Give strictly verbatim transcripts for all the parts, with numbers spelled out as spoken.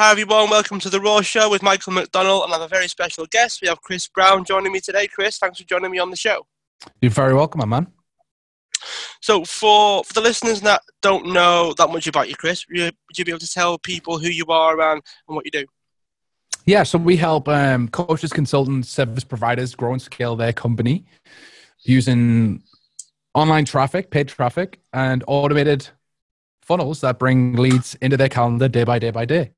Hi everyone, welcome to The Raw Show with Michael McDonald, and I have a very special guest. We have Chris Brown joining me today. Chris, thanks for joining me on the show. You're very welcome, my man. So for, for the listeners that don't know that much about you, Chris, would you, would you be able to tell people who you are and, and what you do? Yeah, so we help um, coaches, consultants, service providers grow and scale their company using online traffic, paid traffic, and automated funnels that bring leads into their calendar day by day by day.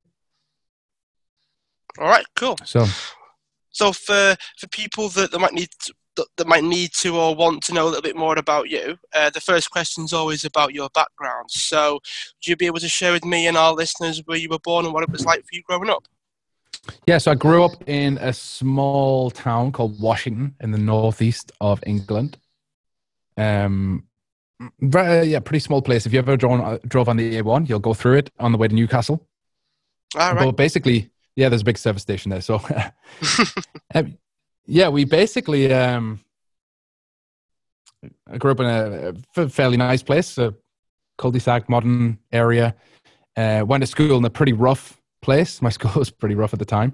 All right, cool. So, so for for people that, that might need to, that might need to or want to know a little bit more about you, uh, the first question is always about your background. So, would you be able to share with me and our listeners where you were born and what it was like for you growing up? Yeah, so I grew up in a small town called Washington in the northeast of England. Um, yeah, pretty small place. If you ever drawn, drove on the A one, you'll go through it on the way to Newcastle. All right. But basically. Yeah, there's a big service station there. So, um, yeah, we basically um, I grew up in a, a fairly nice place, a cul-de-sac, modern area. Uh, went to school in a pretty rough place. My school was pretty rough at the time.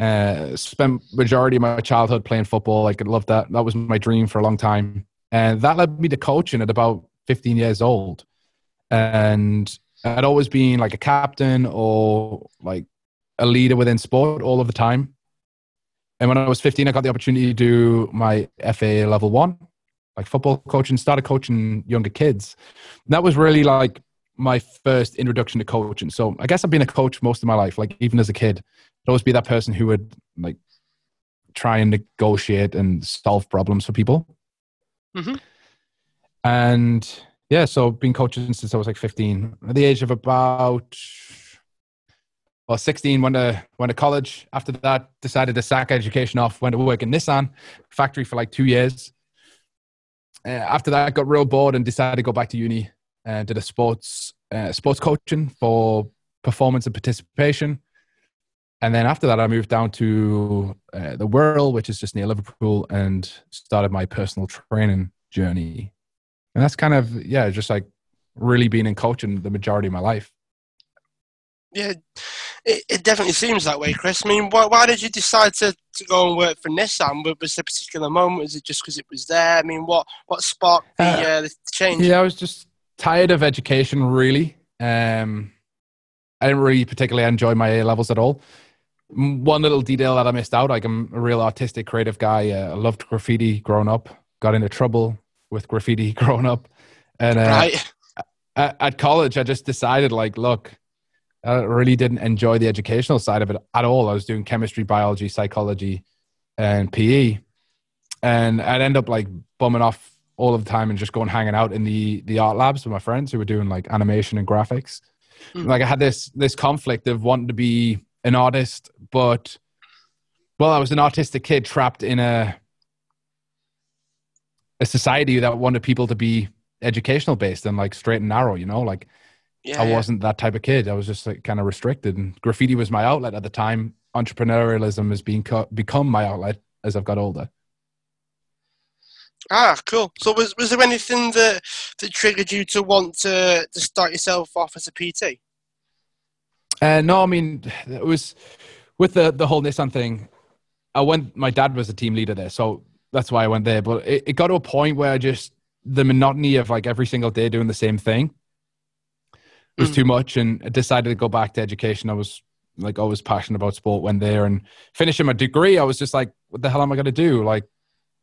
Uh, spent majority of my childhood playing football. Like, I loved that. That was my dream for a long time. And that led me to coaching at about fifteen years old. And I'd always been like a captain or like a leader within sport all of the time. And when I was fifteen, I got the opportunity to do my F A level one, like football coaching, started coaching younger kids. And that was really like my first introduction to coaching. So I guess I've been a coach most of my life. Like even as a kid, I'd always be that person who would like try and negotiate and solve problems for people. Mm-hmm. And yeah, so I've been coaching since I was like fifteen. At the age of about Well, sixteen, went to, went to college. After that, decided to sack education off, went to work in Nissan factory for like two years. Uh, after that, I got real bored and decided to go back to uni and did a sports uh, sports coaching for performance and participation. And then after that, I moved down to uh, The Wirral, which is just near Liverpool, and started my personal training journey. And that's kind of, yeah, just like really been in coaching the majority of my life. Yeah, it, it definitely seems that way, Chris. I mean, why, why did you decide to, to go and work for Nissan? Was there a particular moment? Was it just because it was there? I mean, what, what sparked the, uh, uh, the change? Yeah, I was just tired of education, really. Um, I didn't really particularly enjoy my A-levels at all. One little detail that I missed out, like I'm a real artistic, creative guy. Uh, I loved graffiti growing up. Got into trouble with graffiti growing up. And uh, right. at, at college, I just decided, like, look, I really didn't enjoy the educational side of it at all. I was doing chemistry, biology, psychology, and P E. And I'd end up like bumming off all of the time and just going hanging out in the, the art labs with my friends who were doing like animation and graphics. Mm. Like I had this, this conflict of wanting to be an artist, but well, I was an artistic kid trapped in a, a society that wanted people to be educational based and like straight and narrow, you know, like, Yeah, I wasn't yeah. that type of kid. I was just like kind of restricted, and graffiti was my outlet at the time. Entrepreneurialism has been co- become my outlet as I've got older. Ah, cool. So was, was there anything that, that triggered you to want to, to start yourself off as a P T? Uh, no, I mean, it was with the, the whole Nissan thing. I went, my dad was a team leader there, so that's why I went there. But it, it got to a point where I just, the monotony of like every single day doing the same thing was too much, and I decided to go back to education. I was like always passionate about sport when there, and finishing my degree, I was just like, what the hell am I going to do? Like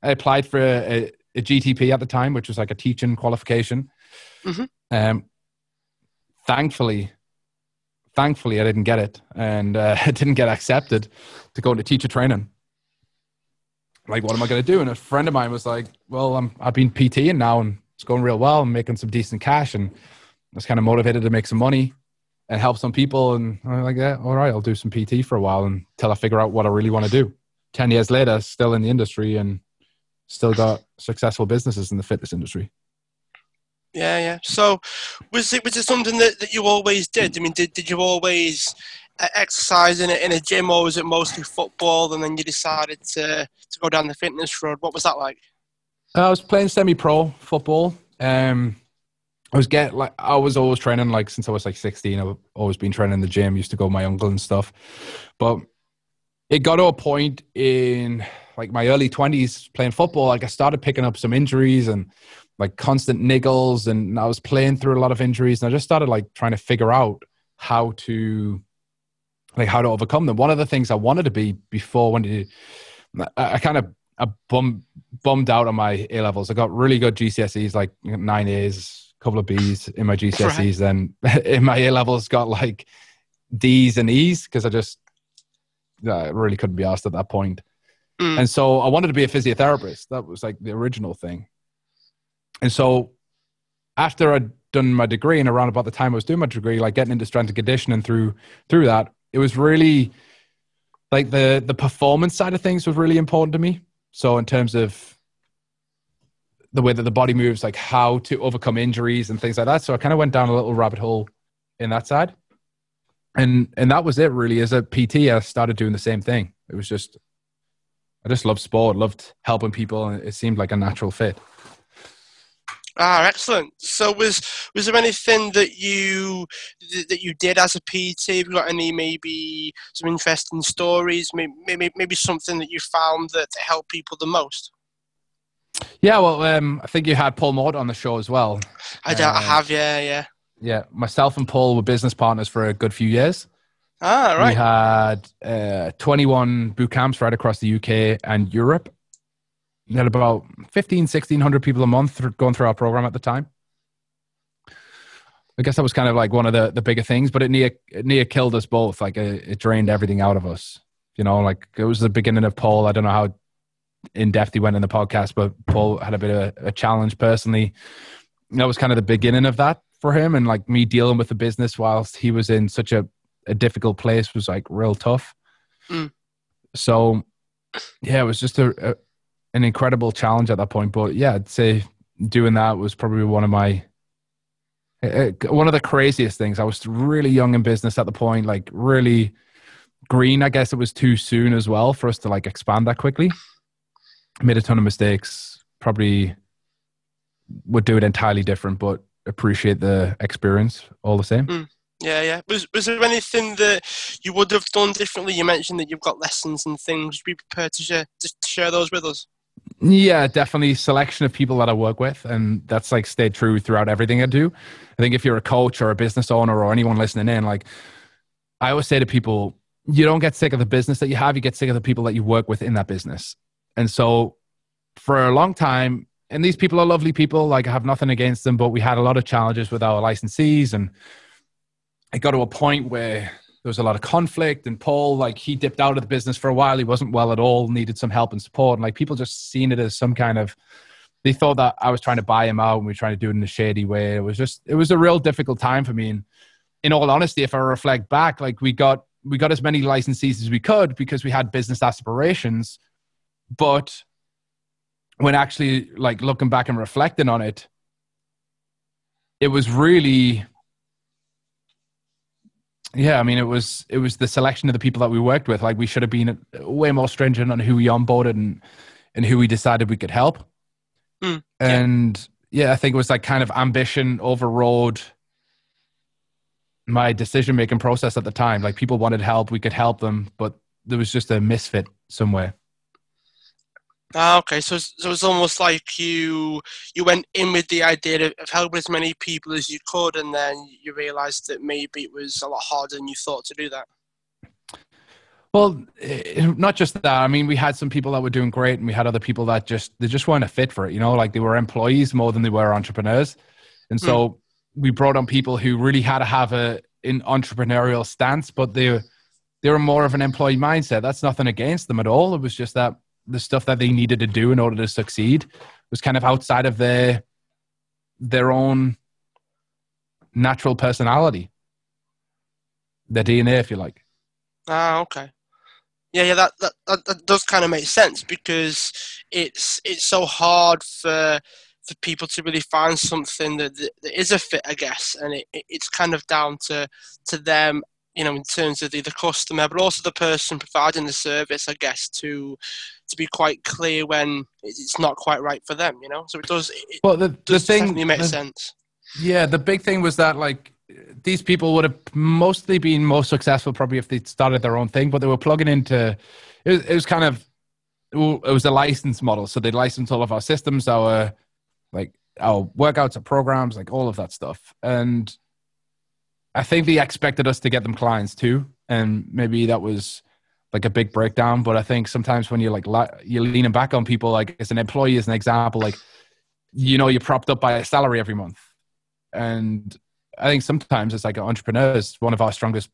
I applied for a, a G T P at the time, which was like a teaching qualification. Mm-hmm. Um, thankfully, thankfully I didn't get it, and uh, I didn't get accepted to go into teacher training. Like, what am I going to do? And a friend of mine was like, well, I'm, I've been PTing now and it's going real well. I'm making some decent cash, and I was kind of motivated to make some money and help some people. And I was like, yeah, all right, I'll do some P T for a while until I figure out what I really want to do. ten years later, still in the industry and still got successful businesses in the fitness industry. Yeah, yeah. So was it was it something that, that you always did? I mean, did, did you always exercise in a, in a gym, or was it mostly football and then you decided to, to go down the fitness road? What was that like? I was playing semi-pro football. Um I was get like I was always training, like since I was like sixteen. I've always been training in the gym. Used to go with my uncle and stuff, but it got to a point in like my early twenties playing football. Like I started picking up some injuries and like constant niggles, and I was playing through a lot of injuries. And I just started like trying to figure out how to like how to overcome them. One of the things I wanted to be before when it, I, I kind of I bum, bummed out on my A levels. I got really good G C S Es, like nine A's. Couple of B's in my G C S Es, then in my A levels got like D's and E's because I just I really couldn't be asked at that point. Mm. And so I wanted to be a physiotherapist. That was like the original thing. And so after I'd done my degree, and around about the time I was doing my degree, like getting into strength and conditioning through through that, it was really like the the performance side of things was really important to me. So in terms of the way that the body moves, like how to overcome injuries and things like that. So I kind of went down a little rabbit hole in that side. And and that was it really. As a P T, I started doing the same thing. It was just, I just loved sport, loved helping people. And it seemed like a natural fit. Ah, excellent. So was was there anything that you that you did as a P T? Have you got any maybe some interesting stories, maybe, maybe something that you found that helped people the most? Yeah, well, um, I think you had Paul Mort on the show as well. I, uh, I have, yeah, yeah. Yeah, myself and Paul were business partners for a good few years. Ah, right. We had uh, twenty-one boot camps right across the U K and Europe. We had about fifteen, sixteen hundred people a month going through our program at the time. I guess that was kind of like one of the, the bigger things, but it near, it near killed us both. Like it, it drained everything out of us. You know, like it was the beginning of Paul. I don't know how in depth he went in the podcast, but Paul had a bit of a challenge personally. That was kind of the beginning of that for him, and like me dealing with the business whilst he was in such a, a difficult place was like real tough. Mm. So yeah, it was just a, a an incredible challenge at that point. But yeah, I'd say doing that was probably one of my uh, one of the craziest things. I was really young in business at the point, like really green. I guess it was too soon as well for us to like expand that quickly. Made a ton of mistakes, probably would do it entirely different, but appreciate the experience all the same. Mm. Yeah, yeah. Was was there anything that you would have done differently? You mentioned that you've got lessons and things. Would you be prepared to share, to share those with us? Yeah, definitely. Selection of people that I work with, and that's like stayed true throughout everything I do. I think if you're a coach or a business owner or anyone listening in, like I always say to people, you don't get sick of the business that you have, you get sick of the people that you work with in that business. And so for a long time, and these people are lovely people, like I have nothing against them, but we had a lot of challenges with our licensees, and it got to a point where there was a lot of conflict, and Paul, like he dipped out of the business for a while. He wasn't well at all, needed some help and support. And like people just seen it as some kind of, they thought that I was trying to buy him out and we were trying to do it in a shady way. It was just, it was a real difficult time for me. And in all honesty, if I reflect back, like we got, we got as many licensees as we could because we had business aspirations. But when actually like looking back and reflecting on it, it was really, yeah, I mean, it was, it was the selection of the people that we worked with. Like we should have been way more stringent on who we onboarded and, and who we decided we could help. Mm, yeah. And yeah, I think it was like kind of ambition overrode my decision-making process at the time. Like people wanted help, we could help them, but there was just a misfit somewhere. Ah, okay. So, so it's almost like you you went in with the idea of helping as many people as you could, and then you realised that maybe it was a lot harder than you thought to do that. Well, not just that. I mean, we had some people that were doing great, and we had other people that just they just weren't a fit for it. You know, like they were employees more than they were entrepreneurs, and so mm. we brought on people who really had to have a an entrepreneurial stance, but they they were more of an employee mindset. That's nothing against them at all. It was just that the stuff that they needed to do in order to succeed was kind of outside of their, their own natural personality, their D N A, if you like. Ah, okay. Yeah. Yeah. That, that, that, that does kind of make sense because it's, it's so hard for, for people to really find something that, that, that is a fit, I guess. And it, it, it's kind of down to, to them, you know, in terms of the, the customer, but also the person providing the service, I guess, to to be quite clear when it's not quite right for them, you know? So it does, it well, the, the does thing, definitely make the, sense. Yeah, the big thing was that, like, these people would have mostly been more successful probably if they'd started their own thing, but they were plugging into, it was, it was kind of, it was a license model. So they licensed all of our systems, our, like, our workouts, our programs, like all of that stuff. And I think they expected us to get them clients too. And maybe that was like a big breakdown. But I think sometimes when you're like, you're leaning back on people, like as an employee, as an example, like, you know, you're propped up by a salary every month. And I think sometimes it's like entrepreneurs, one of our strongest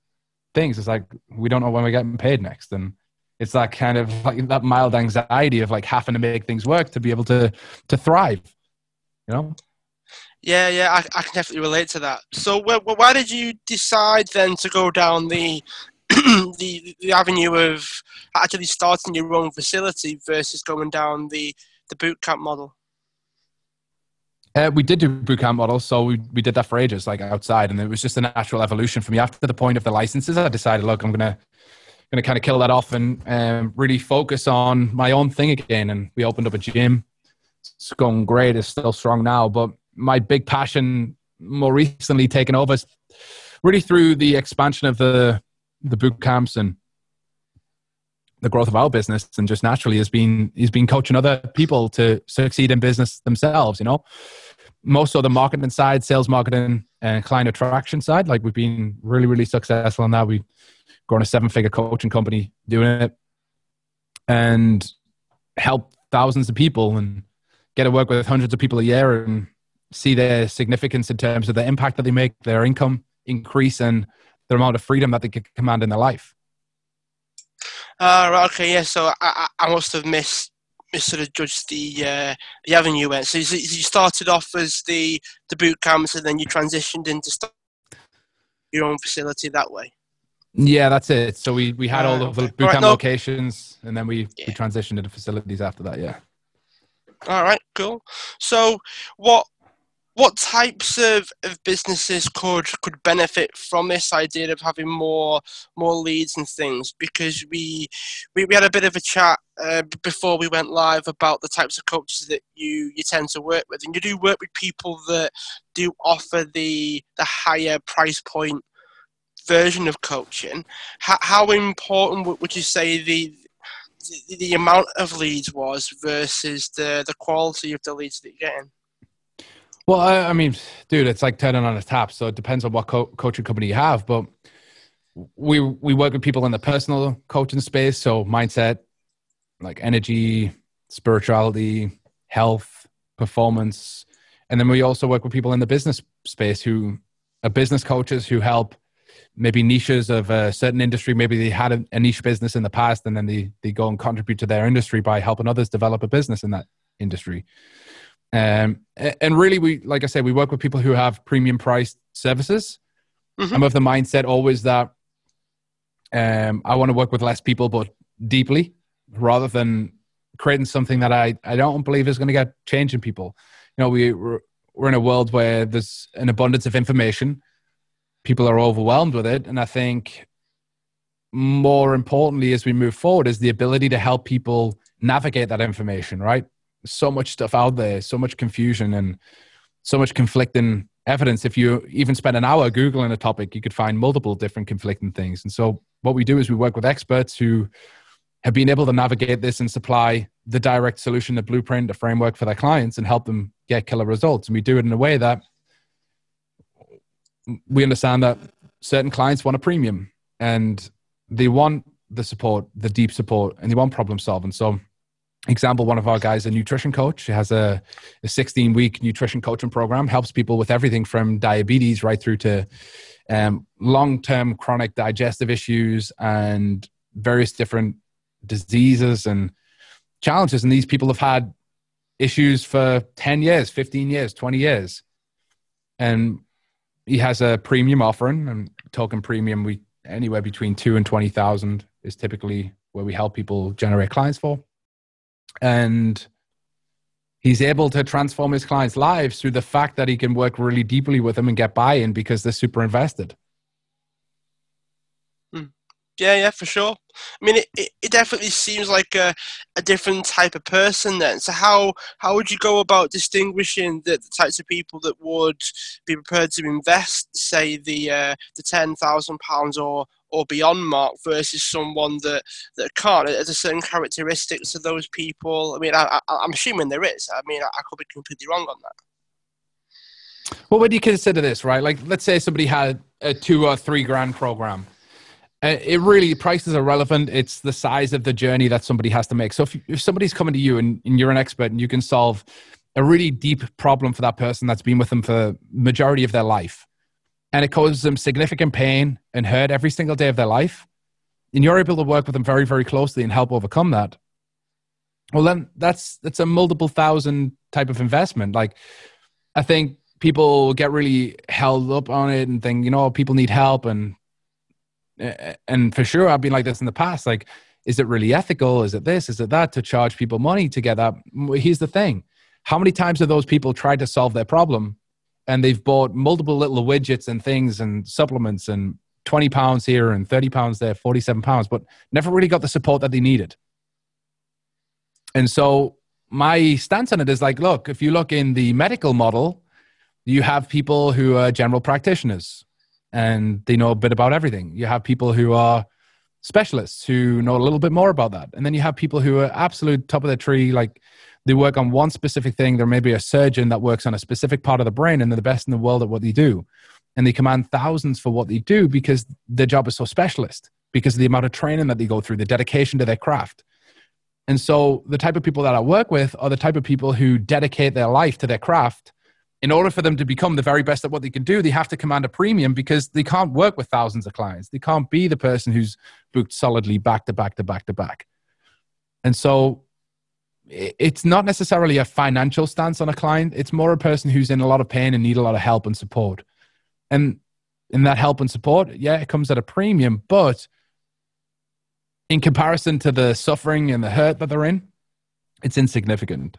things is like, we don't know when we're getting paid next. And it's that kind of like that mild anxiety of like having to make things work to be able to, to thrive, you know? Yeah, yeah, I, I can definitely relate to that. So wh- wh- why did you decide then to go down the, the the avenue of actually starting your own facility versus going down the, the bootcamp model? Uh, we did do bootcamp models, so we, we did that for ages, like outside, and it was just a natural evolution for me. After the point of the licenses, I decided, look, I'm gonna gonna kind of kill that off and um, really focus on my own thing again. And we opened up a gym. It's going great. It's still strong now, but my big passion more recently taken over is really through the expansion of the the boot camps and the growth of our business, and just naturally has been, he's been coaching other people to succeed in business themselves, you know, most of the marketing side, sales marketing and client attraction side. Like we've been really, really successful in that. We've grown a seven figure coaching company doing it and helped thousands of people and get to work with hundreds of people a year and see their significance in terms of the impact that they make, their income increase and the amount of freedom that they can command in their life. Uh, okay, yeah, so I, I must have missed, missed sort of judged the uh, the avenue you went. So you, so you started off as the, the boot camps and then you transitioned into starting your own facility that way? Yeah, that's it. So we, we had uh, all of the boot all right, camp no. locations and then we, yeah. we transitioned into facilities after that, yeah. All right, cool. So what what types of, of businesses could, could benefit from this idea of having more more leads and things? Because we we, we had a bit of a chat uh, before we went live about the types of coaches that you, you tend to work with. And you do work with people that do offer the the higher price point version of coaching. How, how important would you say the the, the amount of leads was versus the, the quality of the leads that you're getting? Well, I, I mean, dude, it's like turning on a tap. So it depends on what co- coaching company you have. But we we work with people in the personal coaching space. So mindset, like energy, spirituality, health, performance. And then we also work with people in the business space who are business coaches who help maybe niches of a certain industry. Maybe they had a, a niche business in the past and then they, they go and contribute to their industry by helping others develop a business in that industry. Um, and really we, like I said, we work with people who have premium priced services. Mm-hmm. I'm of the mindset always that, um, I want to work with less people, but deeply, rather than creating something that I, I don't believe is going to get change in people. You know, we we're, we're in a world where there's an abundance of information. People are overwhelmed with it. And I think more importantly, as we move forward is the ability to help people navigate that information, right? So much stuff out there, so much confusion and so much conflicting evidence. If you even spend an hour Googling a topic, you could find multiple different conflicting things. And so what we do is we work with experts who have been able to navigate this and supply the direct solution, the blueprint, the framework for their clients and help them get killer results. And we do it in a way that we understand that certain clients want a premium and they want the support, the deep support, and they want problem solving. So example, one of our guys, a nutrition coach, has a sixteen-week nutrition coaching program, helps people with everything from diabetes right through to um, long-term chronic digestive issues and various different diseases and challenges. And these people have had issues for ten years, fifteen years, twenty years. And he has a premium offering, and token premium, we anywhere between two and twenty thousand is typically where we help people generate clients for. And he's able to transform his clients' lives through the fact that he can work really deeply with them and get buy-in because they're super invested. Yeah, yeah, for sure. I mean, it, it, it definitely seems like a, a different type of person then. So how how would you go about distinguishing the, the types of people that would be prepared to invest, say, the uh, the ten thousand pounds or or beyond mark versus someone that, that can't? Are there certain characteristics of those people? I mean, I, I, I'm assuming there is. I mean, I, I could be completely wrong on that. Well, when you consider this, right? Like, let's say somebody had a two or three grand program. Uh, it really, prices are relevant. It's the size of the journey that somebody has to make. So if, if somebody's coming to you and, and you're an expert and you can solve a really deep problem for that person that's been with them for the majority of their life, and it causes them significant pain and hurt every single day of their life, and you're able to work with them very, very closely and help overcome that, well, then that's, that's a multiple thousand type of investment. Like, I think people get really held up on it and think, you know, people need help. And and for sure, I've been like this in the past. Like, is it really ethical? Is it this? Is it that? To charge people money to get that? Here's the thing. How many times have those people tried to solve their problem and they've bought multiple little widgets and things and supplements and twenty pounds here and thirty pounds there, forty-seven pounds, but never really got the support that they needed? And so my stance on it is like, look, if you look in the medical model, you have people who are general practitioners and they know a bit about everything. You have people who are specialists who know a little bit more about that. And then you have people who are absolute top of the tree. Like, they work on one specific thing. There may be a surgeon that works on a specific part of the brain and they're the best in the world at what they do. And they command thousands for what they do because their job is so specialist, because of the amount of training that they go through, the dedication to their craft. And so the type of people that I work with are the type of people who dedicate their life to their craft. In order for them to become the very best at what they can do, they have to command a premium because they can't work with thousands of clients. They can't be the person who's booked solidly back to back to back to back. And so it's not necessarily a financial stance on a client. It's more a person who's in a lot of pain and need a lot of help and support. And in that help and support, yeah, it comes at a premium, but in comparison to the suffering and the hurt that they're in, it's insignificant.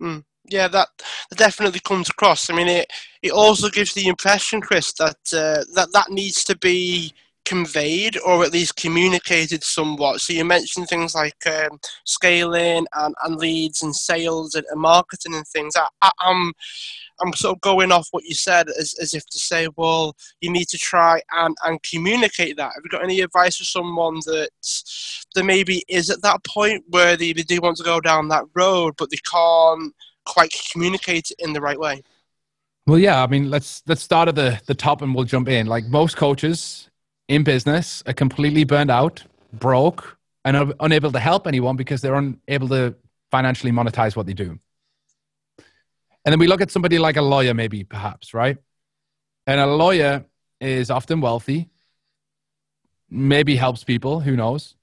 Mm. Yeah, that, that definitely comes across. I mean, it, it also gives the impression, Chris, that, uh, that that needs to be conveyed or at least communicated somewhat. So you mentioned things like um, scaling and, and leads and sales and, and marketing and things. I, I, I'm I'm sort of going off what you said as, as if to say, well, you need to try and, and communicate that. Have you got any advice for someone that, that maybe is at that point where they, they do want to go down that road, but they can't quite communicate in the right way? Well, yeah, I mean, let's let's start at the, the top and we'll jump in. Like, most coaches in business are completely burned out, broke, and are unable to help anyone because they're unable to financially monetize what they do. And then we look at somebody like a lawyer, maybe, perhaps, right? And a lawyer is often wealthy, maybe helps people, who knows?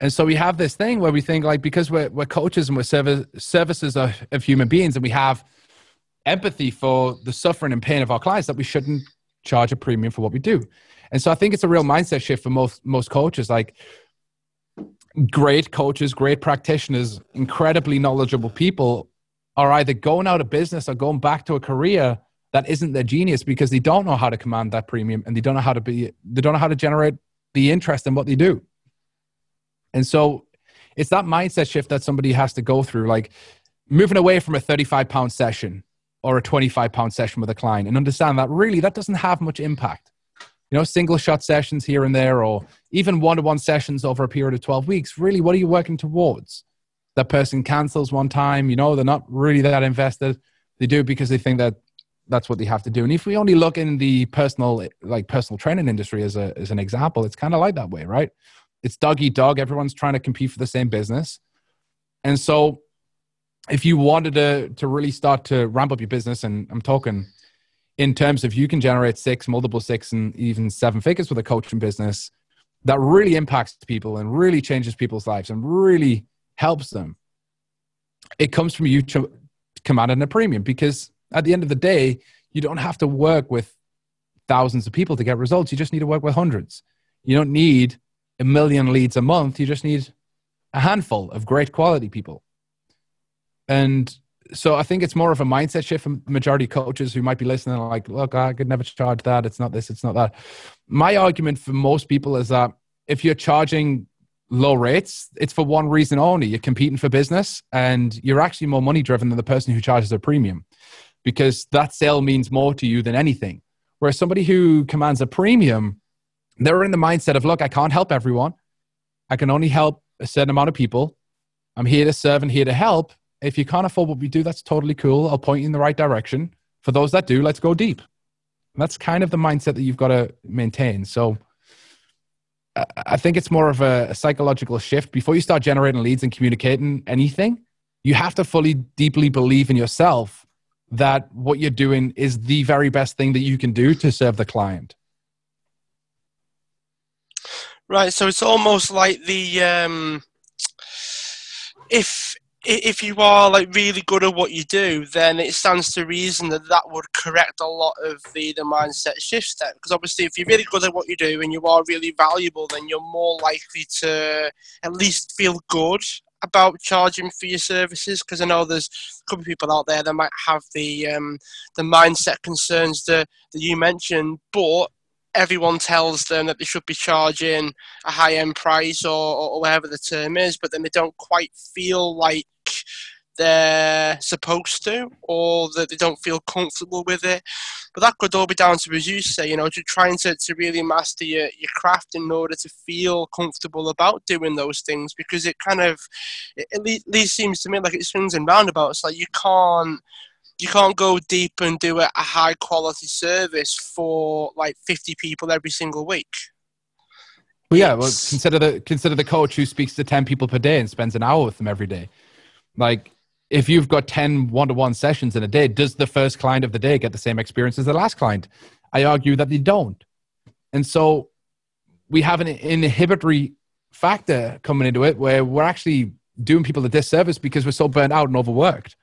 And so we have this thing where we think, like, because we're, we're coaches and we're service, services of, of human beings, and we have empathy for the suffering and pain of our clients, that we shouldn't charge a premium for what we do. And so I think it's a real mindset shift for most, most coaches. Like, great coaches, great practitioners, incredibly knowledgeable people are either going out of business or going back to a career that isn't their genius because they don't know how to command that premium and they don't know how to be, they don't know how to generate the interest in what they do. And so it's that mindset shift that somebody has to go through, like moving away from a thirty-five pound session or a twenty-five pound session with a client and understand that really that doesn't have much impact. You know, single shot sessions here and there, or even one-to-one sessions over a period of twelve weeks. Really, what are you working towards? That person cancels one time, you know, they're not really that invested. They do it because they think that that's what they have to do. And if we only look in the personal, like personal training industry as a, as an example, it's kind of like that way, right? It's dog eat dog. Everyone's trying to compete for the same business. And so if you wanted to, to really start to ramp up your business, and I'm talking in terms of you can generate six, multiple six, and even seven figures with a coaching business that really impacts people and really changes people's lives and really helps them, it comes from you ch- commanding a premium, because at the end of the day, you don't have to work with thousands of people to get results. You just need to work with hundreds. You don't need a million leads a month. You just need a handful of great quality people. And so I think it's more of a mindset shift for majority coaches who might be listening, like, look, I could never charge that. It's not this, it's not that. My argument for most people is that if you're charging low rates, it's for one reason only. You're competing for business and you're actually more money driven than the person who charges a premium, because that sale means more to you than anything. Whereas somebody who commands a premium, they're in the mindset of, look, I can't help everyone. I can only help a certain amount of people. I'm here to serve and here to help. If you can't afford what we do, that's totally cool. I'll point you in the right direction. For those that do, let's go deep. And that's kind of the mindset that you've got to maintain. So I think it's more of a psychological shift. Before you start generating leads and communicating anything, you have to fully, deeply believe in yourself that what you're doing is the very best thing that you can do to serve the client. Right. So it's almost like the, um, if, if you are like really good at what you do, then it stands to reason that that would correct a lot of the, the mindset shifts then. Because obviously if you're really good at what you do and you are really valuable, then you're more likely to at least feel good about charging for your services. Because I know there's a couple of people out there that might have the um, the mindset concerns that, that you mentioned, but everyone tells them that they should be charging a high-end price or, or whatever the term is, but then they don't quite feel like they're supposed to, or that they don't feel comfortable with it. But that could all be down to, as you say, you know, to trying to, to really master your, your craft in order to feel comfortable about doing those things, because it kind of, it at least seems to me like it swings and roundabouts. Like you can't you can't go deep and do a, a high quality service for like fifty people every single week. Well, yeah, well, consider the consider the coach who speaks to ten people per day and spends an hour with them every day. Like, if you've got ten one-to-one sessions in a day, does the first client of the day get the same experience as the last client? I argue that they don't. And so we have an inhibitory factor coming into it where we're actually doing people a disservice because we're so burnt out and overworked.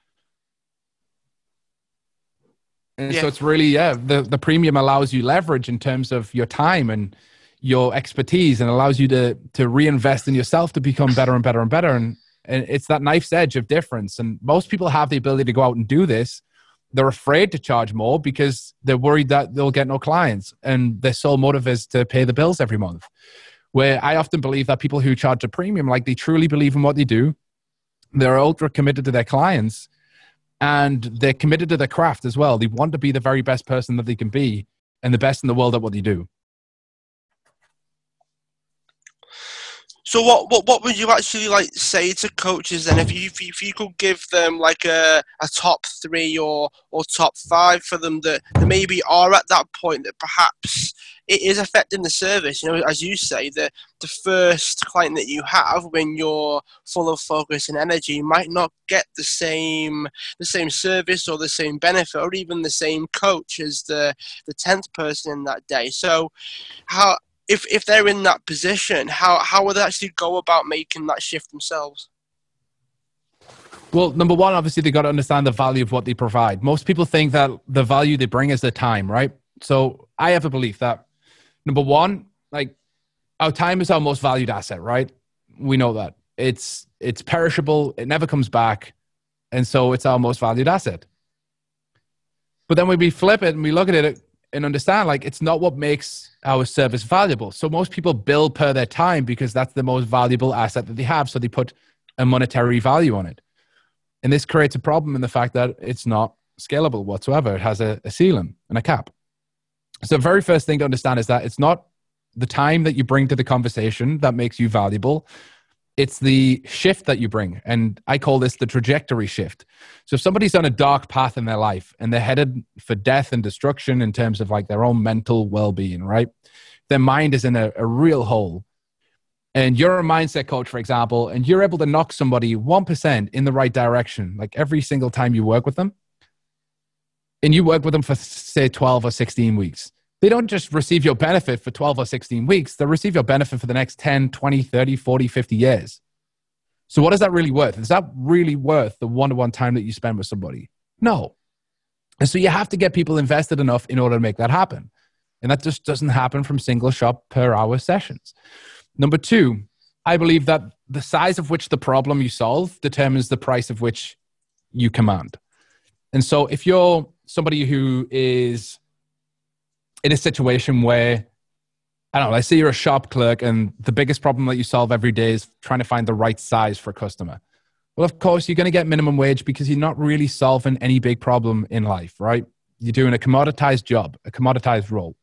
And yeah. So it's really, yeah, the, the premium allows you leverage in terms of your time and your expertise, and allows you to to reinvest in yourself to become better and better and better. And And it's that knife's edge of difference. And most people have the ability to go out and do this. They're afraid to charge more because they're worried that they'll get no clients, and their sole motive is to pay the bills every month. Where I often believe that people who charge a premium, like, they truly believe in what they do. They're ultra committed to their clients, and they're committed to their craft as well. They want to be the very best person that they can be and the best in the world at what they do. So what, what what would you actually like say to coaches then, if you if you could give them like a, a top three or or top five for them that maybe are at that point that perhaps it is affecting the service? You know, as you say, the the first client that you have when you're full of focus and energy might not get the same the same service or the same benefit or even the same coach as the the tenth person in that day. So how? If if they're in that position, how, how would they actually go about making that shift themselves? Well, number one, obviously, they got to understand the value of what they provide. Most people think that the value they bring is their time, right? So I have a belief that, number one, like, our time is our most valued asset, right? We know that. It's it's perishable. It never comes back. And so it's our most valued asset. But then we flip it and we look at it and understand, like, it's not what makes our service valuable. So most people bill per their time because that's the most valuable asset that they have. So they put a monetary value on it. And this creates a problem in the fact that it's not scalable whatsoever. It has a, a ceiling and a cap. So the very first thing to understand is that it's not the time that you bring to the conversation that makes you valuable. It's the shift that you bring. And I call this the trajectory shift. So if somebody's on a dark path in their life and they're headed for death and destruction in terms of like their own mental well-being, right? Their mind is in a, a real hole. And you're a mindset coach, for example, and you're able to knock somebody one percent in the right direction, like every single time you work with them. And you work with them for, say, twelve or sixteen weeks. They don't just receive your benefit for twelve or sixteen weeks. They'll receive your benefit for the next ten, twenty, thirty, forty, fifty years. So what is that really worth? Is that really worth the one-to-one time that you spend with somebody? No. And so you have to get people invested enough in order to make that happen. And that just doesn't happen from single shot per hour sessions. Number two, I believe that the size of which the problem you solve determines the price of which you command. And so if you're somebody who is in a situation where, I don't know, let's say you're a shop clerk and the biggest problem that you solve every day is trying to find the right size for a customer. Well, of course, you're going to get minimum wage because you're not really solving any big problem in life, right? You're doing a commoditized job, a commoditized role.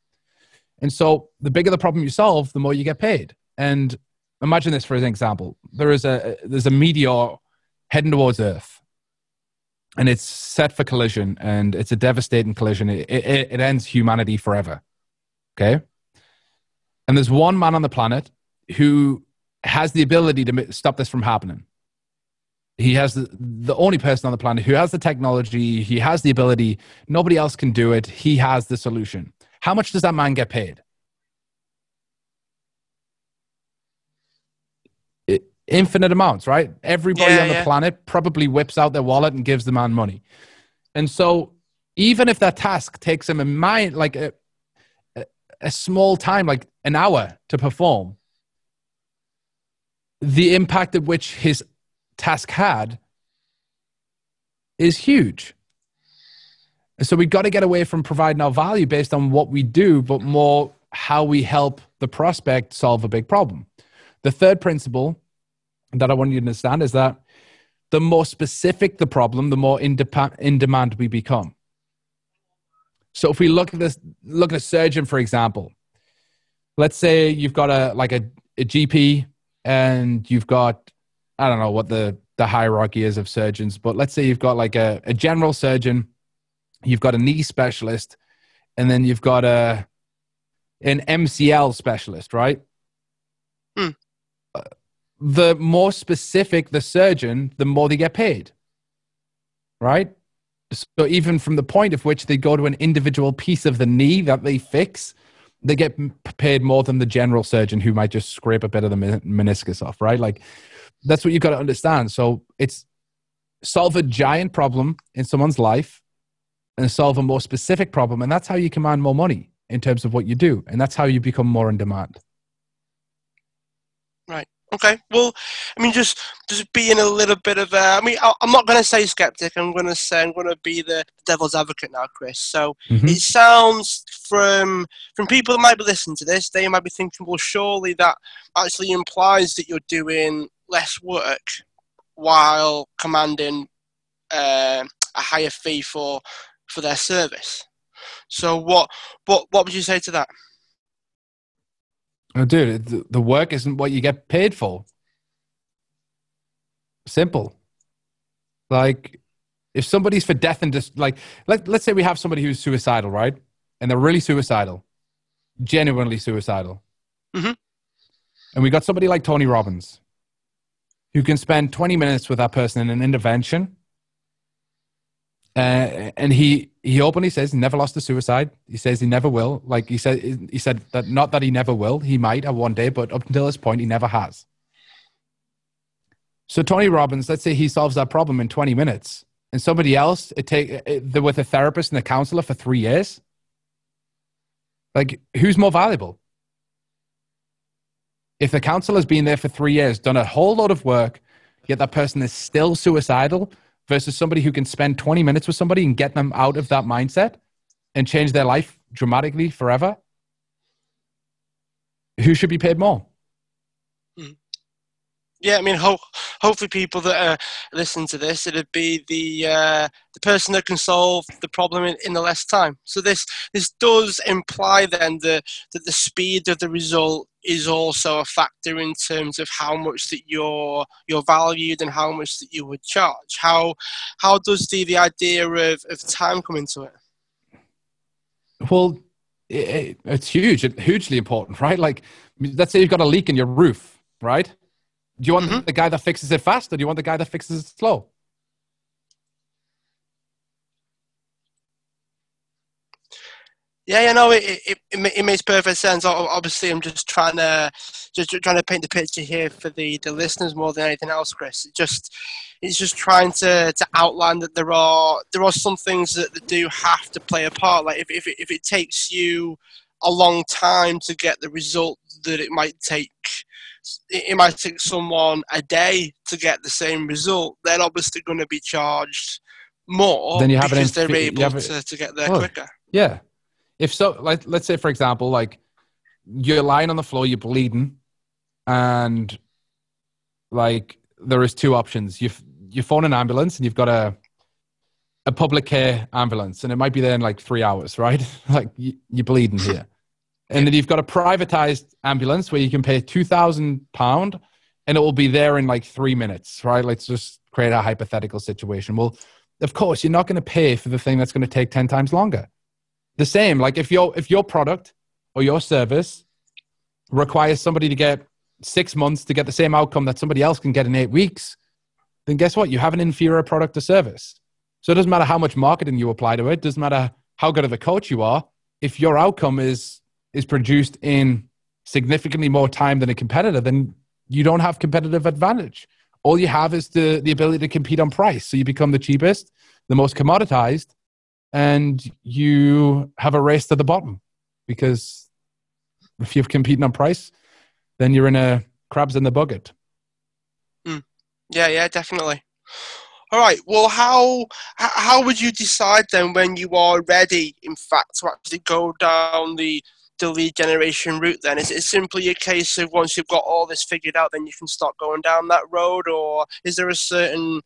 And so the bigger the problem you solve, the more you get paid. And imagine this for an example. There is a, there's a meteor heading towards Earth and it's set for collision and it's a devastating collision. It, it, it ends humanity forever. Okay. And there's one man on the planet who has the ability to stop this from happening. He has the, the only person on the planet who has the technology. He has the ability. Nobody else can do it. He has the solution. How much does that man get paid? It, infinite amounts, right? Everybody yeah, on the yeah. planet probably whips out their wallet and gives the man money. And so even if that task takes him a mind, like a, a, a small time, like an hour to perform, the impact of which his task had is huge. So we've got to get away from providing our value based on what we do, but more how we help the prospect solve a big problem. The third principle that I want you to understand is that the more specific the problem, the more in, de- in demand we become. So if we look at this, look at a surgeon, for example, let's say you've got a, like a, a G P and you've got, I don't know what the, the hierarchy is of surgeons, but let's say you've got like a, a general surgeon, you've got a knee specialist, and then you've got a, an M C L specialist, right? Hmm. The more specific the surgeon, the more they get paid, right? So even from the point of which they go to an individual piece of the knee that they fix, they get paid more than the general surgeon who might just scrape a bit of the meniscus off, right? Like, that's what you've got to understand. So it's solve a giant problem in someone's life and solve a more specific problem. And that's how you command more money in terms of what you do. And that's how you become more in demand. Right. Okay. Well, I mean, just, just being a little bit of a, I mean, I'm not going to say skeptic. I'm going to say, I'm going to be the devil's advocate now, Chris. So mm-hmm. It sounds from, from people that might be listening to this, they might be thinking, well, surely that actually implies that you're doing less work while commanding uh, a higher fee for, for their service. So what, what, what would you say to that? Oh, dude, the work isn't what you get paid for. Simple. Like, if somebody's for death and just dis- like, let, let's say we have somebody who's suicidal, right? And they're really suicidal, genuinely suicidal. Mm-hmm. And we got somebody like Tony Robbins who can spend twenty minutes with that person in an intervention. Uh, and he, he openly says he never lost to suicide. He says he never will. Like he said, he said that not that he never will, he might at one day, but up until this point, he never has. So Tony Robbins, let's say he solves that problem in twenty minutes, and somebody else, it take it, they're with a therapist and a counselor for three years. Like, who's more valuable? If the counselor's been there for three years, done a whole lot of work, yet that person is still suicidal, versus somebody who can spend twenty minutes with somebody and get them out of that mindset and change their life dramatically forever, who should be paid more? Yeah, I mean, ho- hopefully people that uh, listen to this, it'd be the uh, the person that can solve the problem in, in the less time. So this this does imply then the, that the speed of the result is also a factor in terms of how much that you're you're valued and how much that you would charge. How how does the, the idea of, of time come into it? Well, it, it's huge, it's hugely important, right? Like, let's say you've got a leak in your roof, right? Do you want mm-hmm. the guy that fixes it fast, or do you want the guy that fixes it slow? Yeah, you know, it it, it makes perfect sense. Obviously, I'm just trying to just trying to paint the picture here for the, the listeners more than anything else, Chris. It just it's just trying to, to outline that there are there are some things that, that do have to play a part. Like if if it, if it takes you a long time to get the result that it might take it might take someone a day to get the same result, they're obviously going to be charged more then you have because an, they're able have to, to get there oh, quicker. Yeah. If so, like, let's say, for example, like you're lying on the floor, you're bleeding, and like there is two options. You you phone an ambulance and you've got a a public care ambulance and it might be there in like three hours, right? Like you, you're bleeding here. And then you've got a privatized ambulance where you can pay two thousand pounds and it will be there in like three minutes, right? Let's just create a hypothetical situation. Well, of course, you're not going to pay for the thing that's going to take ten times longer. The same, like if your if your product or your service requires somebody to get six months to get the same outcome that somebody else can get in eight weeks, then guess what? You have an inferior product or service. So it doesn't matter how much marketing you apply to it, doesn't matter how good of a coach you are, if your outcome is is produced in significantly more time than a competitor, then you don't have competitive advantage. All you have is the, the ability to compete on price. So you become the cheapest, the most commoditized, and you have a race to the bottom. Because if you're competing on price, then you're in a crabs in the bucket. Mm. Yeah, yeah, definitely. All right. Well, how how would you decide then when you are ready, in fact, to actually go down the the lead generation route then? Is it simply a case of once you've got all this figured out, then you can start going down that road? Or is there a certain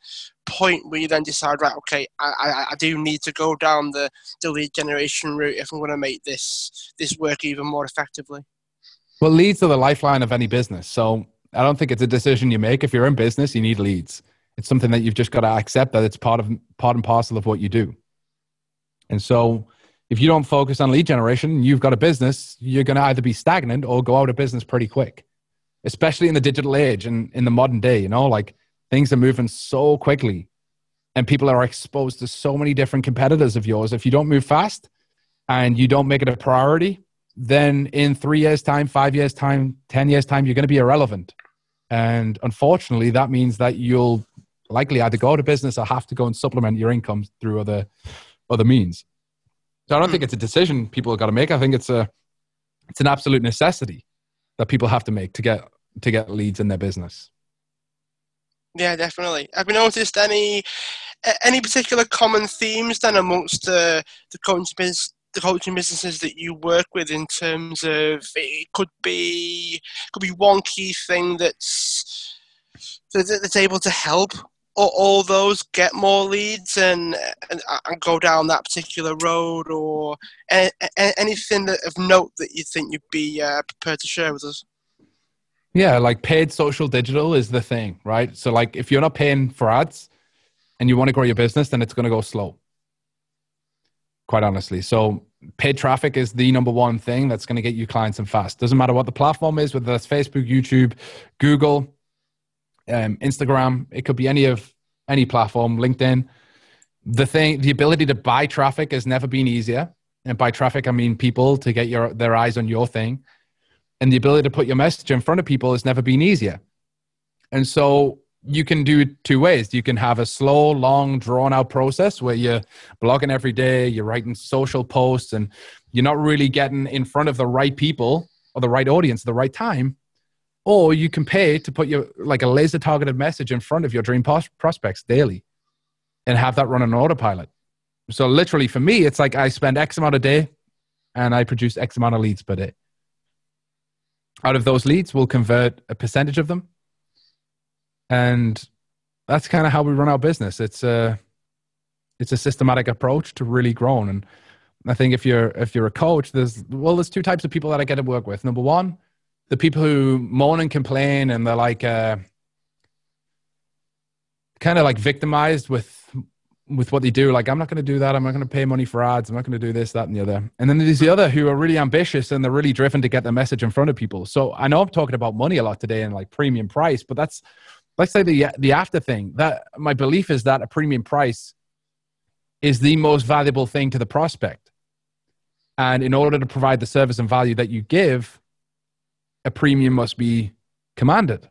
point where you then decide, right, okay, I, I, I do need to go down the, the lead generation route if I'm going to make this this work even more effectively? Well, leads are the lifeline of any business. So I don't think it's a decision you make. If you're in business, you need leads. It's something that you've just got to accept that it's part of part and parcel of what you do. And so if you don't focus on lead generation, you've got a business, you're going to either be stagnant or go out of business pretty quick, especially in the digital age and in the modern day, you know, like things are moving so quickly and people are exposed to so many different competitors of yours. If you don't move fast and you don't make it a priority, then in three years time, five years time, ten years time, you're going to be irrelevant. And unfortunately, that means that you'll likely either go out of business or have to go and supplement your income through other, other means. So I don't think it's a decision people have got to make. I think it's a, it's an absolute necessity that people have to make to get to get leads in their business. Yeah, definitely. Have you noticed any any particular common themes then amongst the the coaching business, the coaching businesses that you work with in terms of it could be could be one key thing that's that's able to help Or all those get more leads and, and and go down that particular road, or any, anything that of note that you think you'd be uh, prepared to share with us? Yeah, like paid social digital is the thing, right? So like if you're not paying for ads and you want to grow your business, then it's going to go slow, quite honestly. So paid traffic is the number one thing that's going to get you clients and fast. Doesn't matter what the platform is, whether that's Facebook, YouTube, Google, Um, Instagram, it could be any of any platform, LinkedIn. The thing, the ability to buy traffic has never been easier. And by traffic, I mean people to get your their eyes on your thing. And the ability to put your message in front of people has never been easier. And so you can do it two ways. You can have a slow, long, drawn out process where you're blogging every day, you're writing social posts, and you're not really getting in front of the right people or the right audience at the right time. Or you can pay to put your like a laser targeted message in front of your dream pos- prospects daily and have that run on autopilot. So literally for me, it's like I spend X amount a day and I produce X amount of leads per day. Out of those leads, we'll convert a percentage of them. And that's kind of how we run our business. It's a, it's a systematic approach to really growing. And I think if you're, if you're a coach, there's, well, there's two types of people that I get to work with. Number one, the people who moan and complain and they're like uh, kind of like victimized with with what they do. Like, I'm not going to do that. I'm not going to pay money for ads. I'm not going to do this, that, and the other. And then there's the other who are really ambitious and they're really driven to get their message in front of people. So I know I'm talking about money a lot today and like premium price, but that's, let's say the the after thing. That my belief is that a premium price is the most valuable thing to the prospect. And in order to provide the service and value that you give, a premium must be commanded.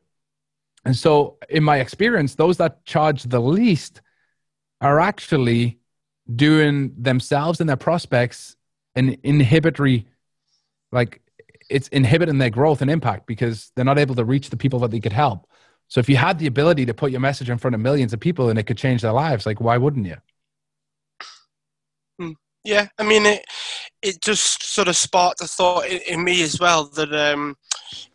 And so in my experience, those that charge the least are actually doing themselves and their prospects an inhibitory, like it's inhibiting their growth and impact because they're not able to reach the people that they could help. So if you had the ability to put your message in front of millions of people and it could change their lives, like, why wouldn't you? Yeah. I mean, it, it just sort of sparked a thought in, in me as well that um,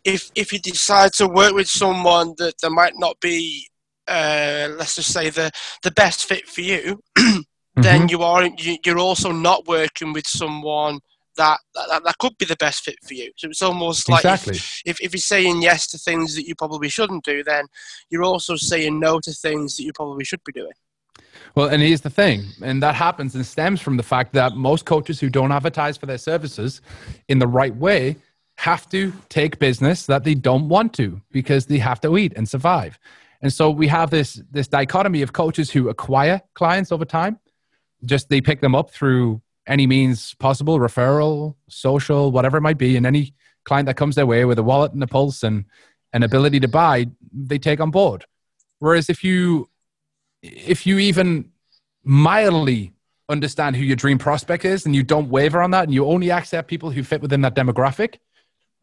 if, if you decide to work with someone that there might not be, uh, let's just say the, the best fit for you, then mm-hmm. you are, you, you're also not working with someone That, that that could be the best fit for you. So it's almost like exactly. if, if, if you're saying yes to things that you probably shouldn't do, then you're also saying no to things that you probably should be doing. Well, and here's the thing, and that happens and stems from the fact that most coaches who don't advertise for their services in the right way have to take business that they don't want to because they have to eat and survive. And so we have this this dichotomy of coaches who acquire clients over time. Just they pick them up through any means possible, referral, social, whatever it might be. And any client that comes their way with a wallet and a pulse and an ability to buy, they take on board. Whereas if you, if you even mildly understand who your dream prospect is and you don't waver on that and you only accept people who fit within that demographic,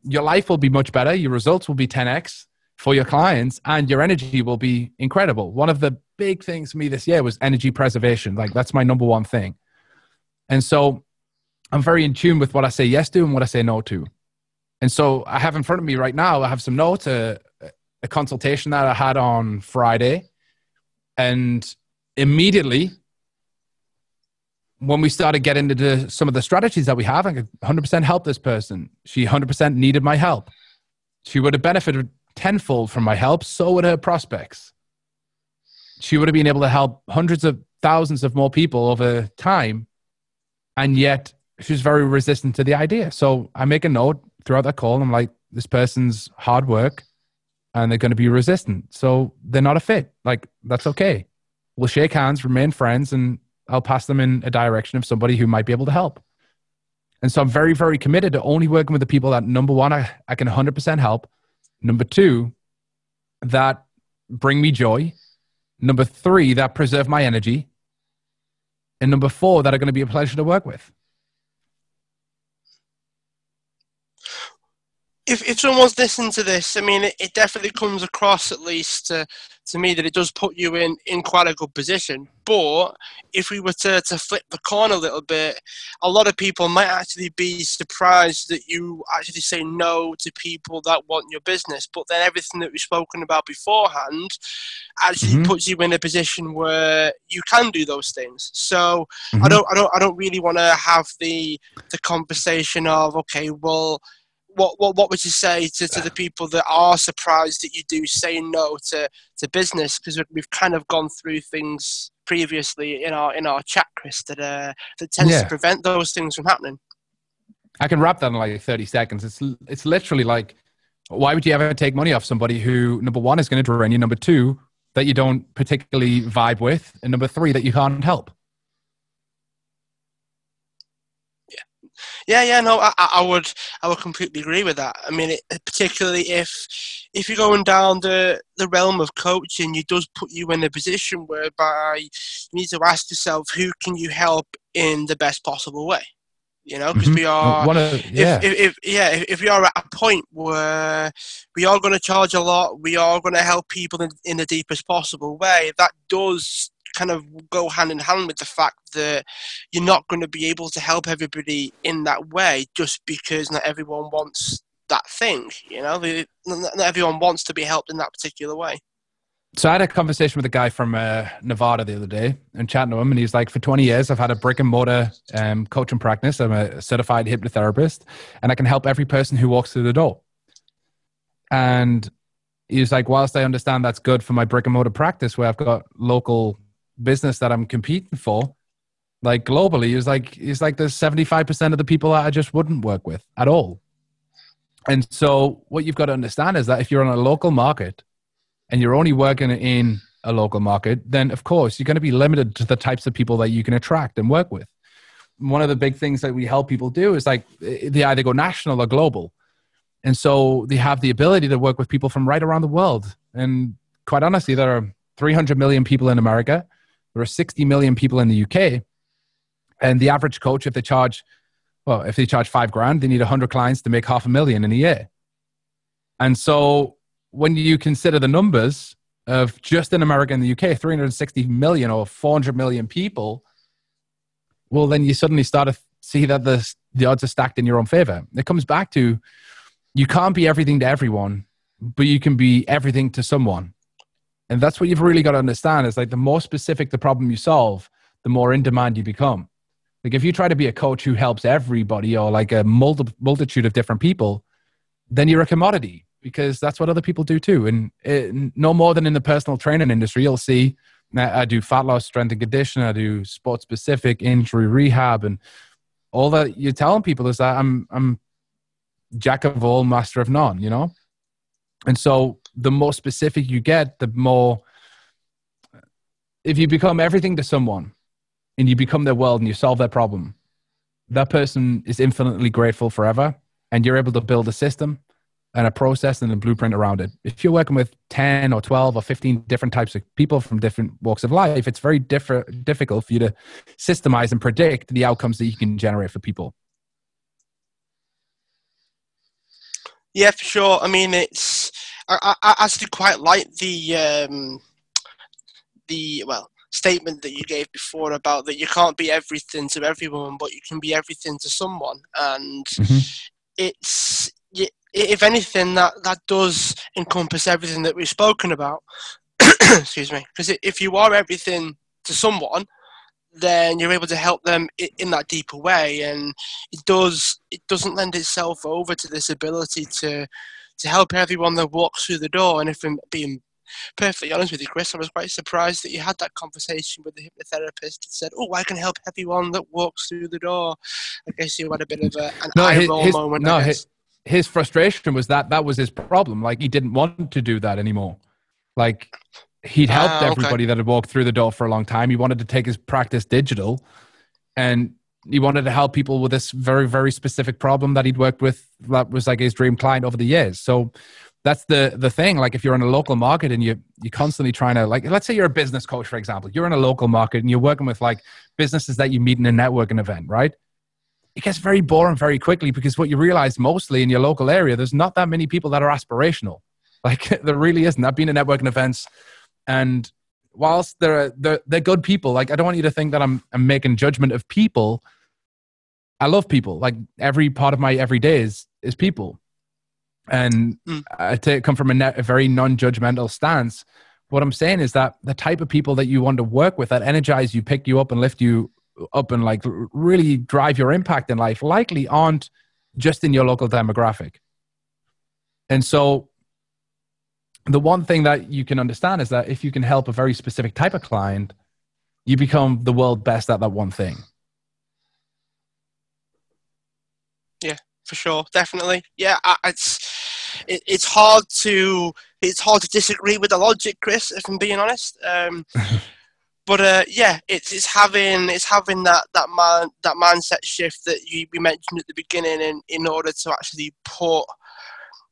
your life will be much better. Your results will be ten X for your clients and your energy will be incredible. One of the big things for me this year was energy preservation. Like, that's my number one thing. And so I'm very in tune with what I say yes to and what I say no to. And so I have in front of me right now, I have some notes, a, a consultation that I had on Friday. And immediately when we started getting into some of the strategies that we have, I could one hundred percent help this person. She one hundred percent needed my help. She would have benefited tenfold from my help. So would her prospects. She would have been able to help hundreds of thousands of more people over time. And yet she's very resistant to the idea. So I make a note throughout that call. I'm like, this person's hard work and they're going to be resistant. So they're not a fit. Like, that's okay. We'll shake hands, remain friends, and I'll pass them in a direction of somebody who might be able to help. And so I'm very, very committed to only working with the people that, number one, I, I can one hundred percent help. Number two, that bring me joy. Number three, that preserve my energy. And number four, that are going to be a pleasure to work with. If if someone's listening to this, I mean, it, it definitely comes across, at least uh, to me, that it does put you in, in quite a good position. But if we were to, to flip the corner a little bit, a lot of people might actually be surprised that you actually say no to people that want your business. But then everything that we've spoken about beforehand actually mm-hmm. puts you in a position where you can do those things. So mm-hmm. I don't, I don't, I don't really want to have the the conversation of, okay, well, What, what what would you say to, to the people that are surprised that you do say no to, to business? Because we've kind of gone through things previously in our in our chat, Chris, that uh, that tends yeah. to prevent those things from happening. I can wrap that in like thirty seconds. It's it's literally like, why would you ever take money off somebody who, number one, is going to drain you, number two, that you don't particularly vibe with, and number three, that you can't help? Yeah, yeah, no, I, I would, I would completely agree with that. I mean, it, particularly if, if you're going down the, the realm of coaching, it does put you in a position whereby you need to ask yourself, who can you help in the best possible way? You know, because mm-hmm. we are, One of, yeah. If, if, if, yeah, if, if we are at a point where we are going to charge a lot, we are going to help people in, in the deepest possible way. That does kind of go hand in hand with the fact that you're not going to be able to help everybody in that way just because not everyone wants that thing, you know, not everyone wants to be helped in that particular way. So I had a conversation with a guy from uh, Nevada the other day and chatting to him, and he's like, for twenty years, I've had a brick and mortar um, coaching practice. I'm a certified hypnotherapist and I can help every person who walks through the door. And he was like, whilst I understand that's good for my brick and mortar practice where I've got local business that I'm competing for, like globally, it was like, it's like there's seventy-five percent of the people that I just wouldn't work with at all. And so what you've got to understand is that if you're on a local market and you're only working in a local market, then of course you're going to be limited to the types of people that you can attract and work with. One of the big things that we help people do is like they either go national or global. And so they have the ability to work with people from right around the world. And quite honestly, there are three hundred million people in America. There are sixty million people in the U K, and the average coach, if they charge well, if they charge five grand, they need one hundred clients to make half a million in a year. And so when you consider the numbers of just in America and the U K, three hundred sixty million or four hundred million people, well, then you suddenly start to see that the, the odds are stacked in your own favor. It comes back to, you can't be everything to everyone, but you can be everything to someone. And that's what you've really got to understand. It's like the more specific the problem you solve, the more in demand you become. Like if you try to be a coach who helps everybody or like a multi- multitude of different people, then you're a commodity, because that's what other people do too. And it, no more than in the personal training industry, you'll see I do fat loss, strength and conditioning, I do sports specific injury rehab, and all that you're telling people is that I'm, I'm jack of all, master of none, you know? And so the more specific you get, the more, if you become everything to someone and you become their world and you solve their problem, that person is infinitely grateful forever. And you're able to build a system and a process and a blueprint around it. If you're working with ten or twelve or fifteen different types of people from different walks of life, it's very differ- difficult for you to systemize and predict the outcomes that you can generate for people. Yeah, for sure. I mean, it's, I, I actually quite like the, um, the, well, statement that you gave before about that you can't be everything to everyone, but you can be everything to someone. And mm-hmm. it's, if anything, that, that does encompass everything that we've spoken about. Excuse me. Because if you are everything to someone, then you're able to help them in that deeper way. And it does, it doesn't lend itself over to this ability to to help everyone that walks through the door. And if I'm being perfectly honest with you, Chris, I was quite surprised that you had that conversation with the hypnotherapist and said, oh, I can help everyone that walks through the door. I guess you had a bit of a, an no, eye his, roll his, moment. No, his, his frustration was that that was his problem. Like he didn't want to do that anymore. Like he'd helped uh, okay. everybody that had walked through the door for a long time. He wanted to take his practice digital, and he wanted to help people with this very, very specific problem that he'd worked with. That was like his dream client over the years. So that's the the thing. Like if you're in a local market and you, you're constantly trying to, like, let's say you're a business coach, for example, you're in a local market and you're working with like businesses that you meet in a networking event, right? It gets very boring very quickly, because what you realize mostly in your local area, there's not that many people that are aspirational. Like there really isn't. I've been to networking events, and whilst they're, they're, they're good people, like I don't want you to think that I'm, I'm making judgment of people. I love people. Like every part of my everyday is, is people. And I take, come from a, net, a very non-judgmental stance. What I'm saying is that the type of people that you want to work with, that energize you, pick you up and lift you up and like really drive your impact in life, likely aren't just in your local demographic. And so the one thing that you can understand is that if you can help a very specific type of client, you become the world best at that one thing. Yeah. For sure, definitely. Yeah, it's it, it's hard to it's hard to disagree with the logic, Chris, if I'm being honest. Um, but uh, yeah, it's it's having it's having that that man that mindset shift that you we mentioned at the beginning, in, in order to actually put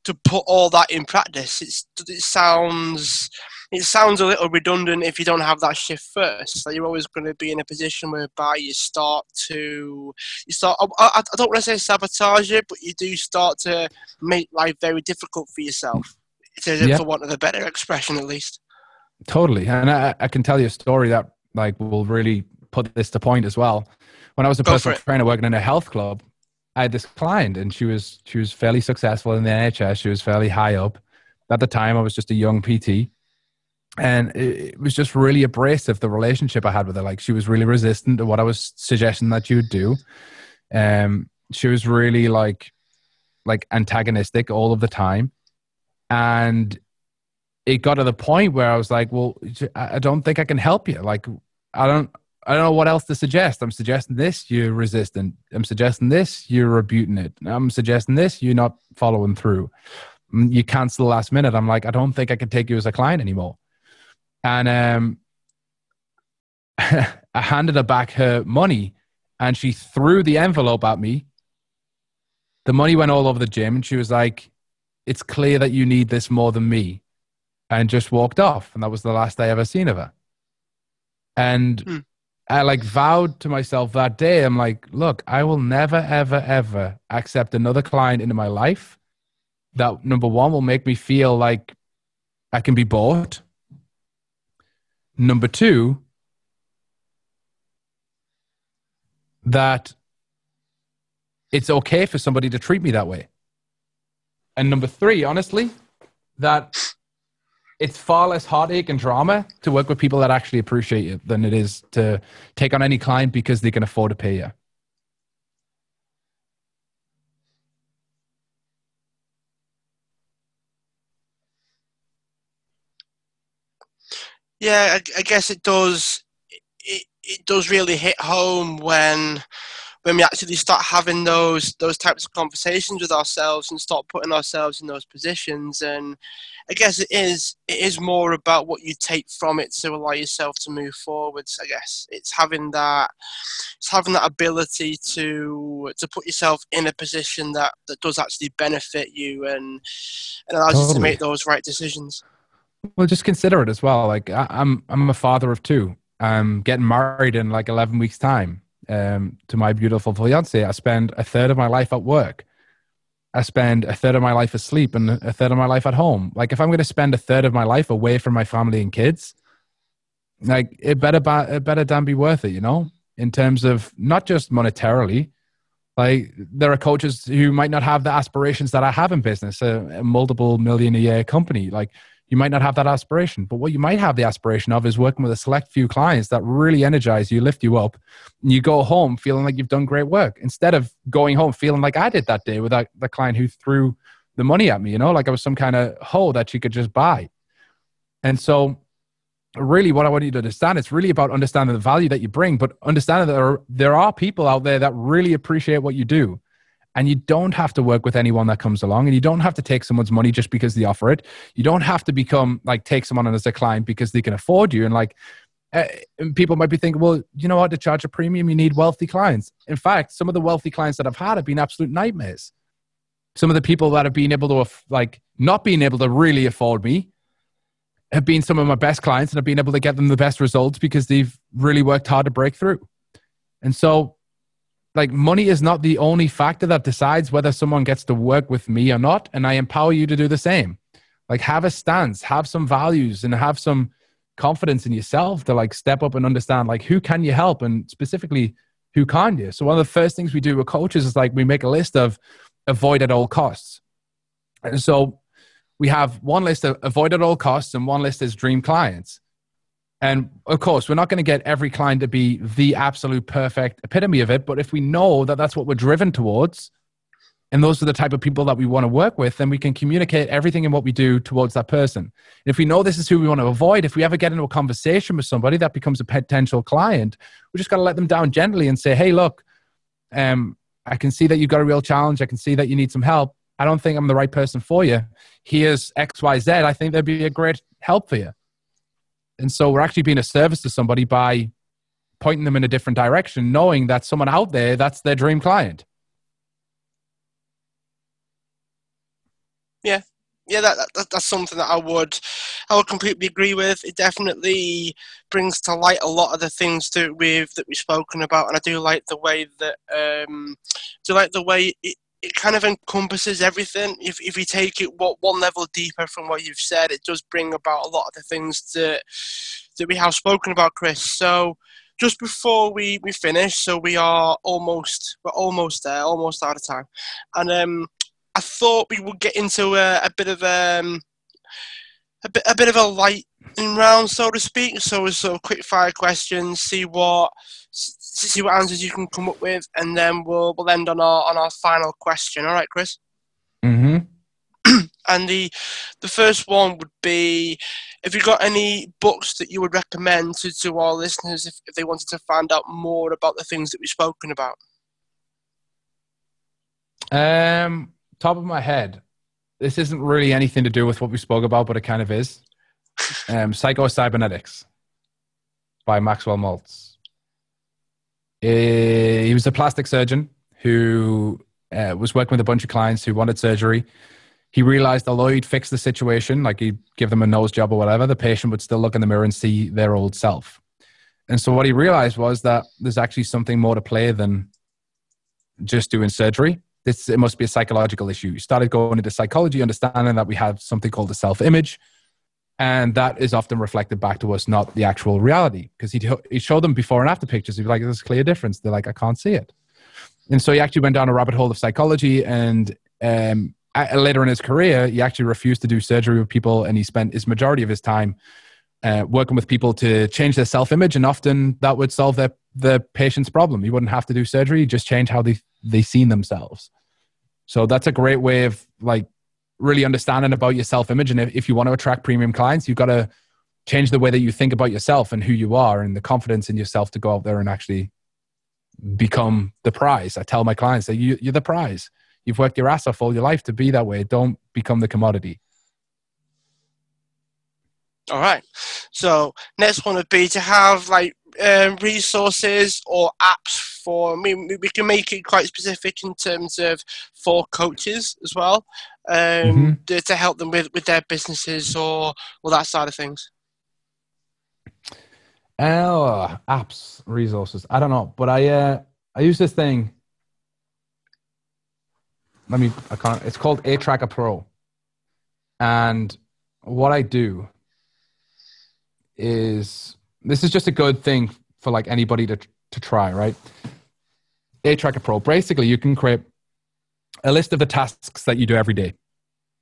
to put all that in practice. It's it sounds it sounds a little redundant if you don't have that shift first. Like you're always going to be in a position whereby you start to, you start. I, I don't want to say sabotage it, but you do start to make life very difficult for yourself, yeah. For want of a better expression, at least. Totally, and I, I can tell you a story that like will really put this to point as well. When I was a Go personal trainer working in a health club, I had this client, and she was she was fairly successful in the N H S. She was fairly high up. At the time, I was just a young P T. And it was just really abrasive, the relationship I had with her. Like she was really resistant to what I was suggesting that you would do. Um, she was really like, like antagonistic all of the time. And it got to the point where I was like, well, I don't think I can help you. Like, I don't, I don't know what else to suggest. I'm suggesting this, you're resistant. I'm suggesting this, you're rebuting it. I'm suggesting this, you're not following through. You cancel the last minute. I'm like, I don't think I can take you as a client anymore. And um, I handed her back her money, and she threw the envelope at me. The money went all over the gym, and she was like, it's clear that you need this more than me, and just walked off. And that was the last I ever seen of her. And hmm. I like vowed to myself that day, I'm like, look, I will never, ever, ever accept another client into my life that, number one, will make me feel like I can be bought. Number two, that it's okay for somebody to treat me that way. And number three, honestly, that it's far less heartache and drama to work with people that actually appreciate you than it is to take on any client because they can afford to pay you. Yeah, I, I guess it does. It, it does really hit home when when we actually start having those those types of conversations with ourselves and start putting ourselves in those positions. And I guess it is it is more about what you take from it to allow yourself to move forwards. I guess it's having that it's having that ability to to put yourself in a position that, that does actually benefit you and and allows totally. you to make those right decisions. Well, just consider it as well. Like I, I'm I'm a father of two. I'm getting married in like eleven weeks time. Um, to my beautiful fiance. I spend a third of my life at work. I spend a third of my life asleep and a third of my life at home. Like if I'm going to spend a third of my life away from my family and kids, like it better, it better damn be worth it, you know, in terms of not just monetarily. Like there are coaches who might not have the aspirations that I have in business, a, a multiple million a year company. Like you might not have that aspiration, but what you might have the aspiration of is working with a select few clients that really energize you, lift you up, and you go home feeling like you've done great work instead of going home feeling like I did that day with that, the client who threw the money at me, you know, like I was some kind of hole that you could just buy. And so really what I want you to understand, it's really about understanding the value that you bring, but understanding that there are, there are people out there that really appreciate what you do. And you don't have to work with anyone that comes along, and you don't have to take someone's money just because they offer it. You don't have to become like, take someone on as a client because they can afford you. And like, uh, and people might be thinking, well, you know what, to charge a premium, you need wealthy clients. In fact, some of the wealthy clients that I've had have been absolute nightmares. Some of the people that have been able to aff- like not being able to really afford me have been some of my best clients, and I've been able to get them the best results because they've really worked hard to break through. And so like money is not the only factor that decides whether someone gets to work with me or not. And I empower you to do the same. Like have a stance, have some values, and have some confidence in yourself to like step up and understand like who can you help and specifically who can't you. So one of the first things we do with coaches is like we make a list of avoid at all costs. And so we have one list of avoid at all costs and one list is dream clients. And of course, we're not going to get every client to be the absolute perfect epitome of it. But if we know that that's what we're driven towards, and those are the type of people that we want to work with, then we can communicate everything in what we do towards that person. And if we know this is who we want to avoid, if we ever get into a conversation with somebody that becomes a potential client, we just got to let them down gently and say, hey, look, um, I can see that you've got a real challenge. I can see that you need some help. I don't think I'm the right person for you. Here's X, Y, Z. I think that'd be a great help for you. And so we're actually being a service to somebody by pointing them in a different direction, knowing that someone out there, that's their dream client. Yeah. Yeah, that, that that's something that I would, I would completely agree with. It definitely brings to light a lot of the things that we've, that we've spoken about. And I do like the way that, um, do like the way it, it kind of encompasses everything. If if you take it what one level deeper from what you've said, it does bring about a lot of the things that that we have spoken about, Chris. So just before we, we finish, so we are almost we're almost there, almost out of time. And um, I thought we would get into a, a bit of um a bit a bit of a lightning round, so to speak. So it's sort of quick fire questions. See what. See what answers you can come up with, and then we'll we'll end on our on our final question. All right, Chris. Mm-hmm. And the the first one would be: have you got any books that you would recommend to, to our listeners if, if they wanted to find out more about the things that we've spoken about? Um, top of my head, this isn't really anything to do with what we spoke about, but it kind of is. Um, Psycho Cybernetics by Maxwell Maltz. He was a plastic surgeon who uh, was working with a bunch of clients who wanted surgery. He realized although he'd fix the situation, like he'd give them a nose job or whatever, the patient would still look in the mirror and see their old self. And so what he realized was that there's actually something more to play than just doing surgery. This, it must be a psychological issue. He started going into psychology, understanding that we have something called the self-image. And that is often reflected back to us, not the actual reality. Because he he showed them before and after pictures. He'd be like, there's a clear difference. They're like, I can't see it. And so he actually went down a rabbit hole of psychology. And um, at, later in his career, he actually refused to do surgery with people. And he spent his majority of his time uh, working with people to change their self-image. And often that would solve their, their patient's problem. He wouldn't have to do surgery, just change how they they seen themselves. So that's a great way of like really understanding about your self-image. And if, if you want to attract premium clients, you've got to change the way that you think about yourself and who you are and the confidence in yourself to go out there and actually become the prize. I tell my clients that you, you're the prize. You've worked your ass off all your life to be that way. Don't become the commodity. All right. So next one would be to have like um, resources or apps for, I mean, we can make it quite specific in terms of for coaches as well, um, mm-hmm. to, to help them with, with their businesses or, or that side of things. Oh, apps, resources. I don't know, but I uh, I use this thing. Let me, I can't, it's called Air Tracker Pro. And what I do is, this is just a good thing for like anybody to to try, right? A Tracker Pro. Basically, you can create a list of the tasks that you do every day,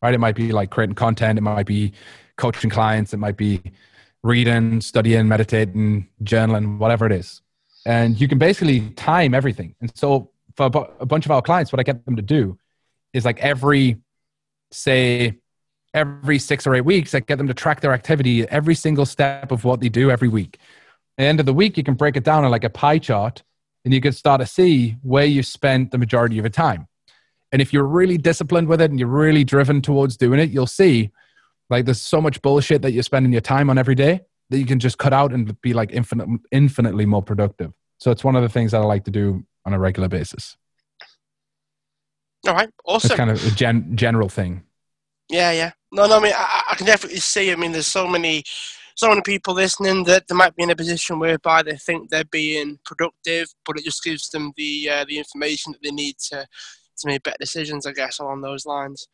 right? It might be like creating content. It might be coaching clients. It might be reading, studying, meditating, journaling, whatever it is. And you can basically time everything. And so for a bunch of our clients, what I get them to do is like every, say, every six or eight weeks, I get them to track their activity, every single step of what they do every week. At the end of the week, you can break it down in like a pie chart and you can start to see where you spent the majority of your time. And if you're really disciplined with it and you're really driven towards doing it, you'll see like there's so much bullshit that you're spending your time on every day that you can just cut out and be like infinite, infinitely more productive. So it's one of the things that I like to do on a regular basis. All right. Awesome. It's kind of a gen- general thing. Yeah, yeah. No, no, I mean, I, I can definitely see. I mean, there's so many... so many people listening that they might be in a position whereby they think they're being productive, but it just gives them the uh, the information that they need to, to make better decisions, I guess, along those lines.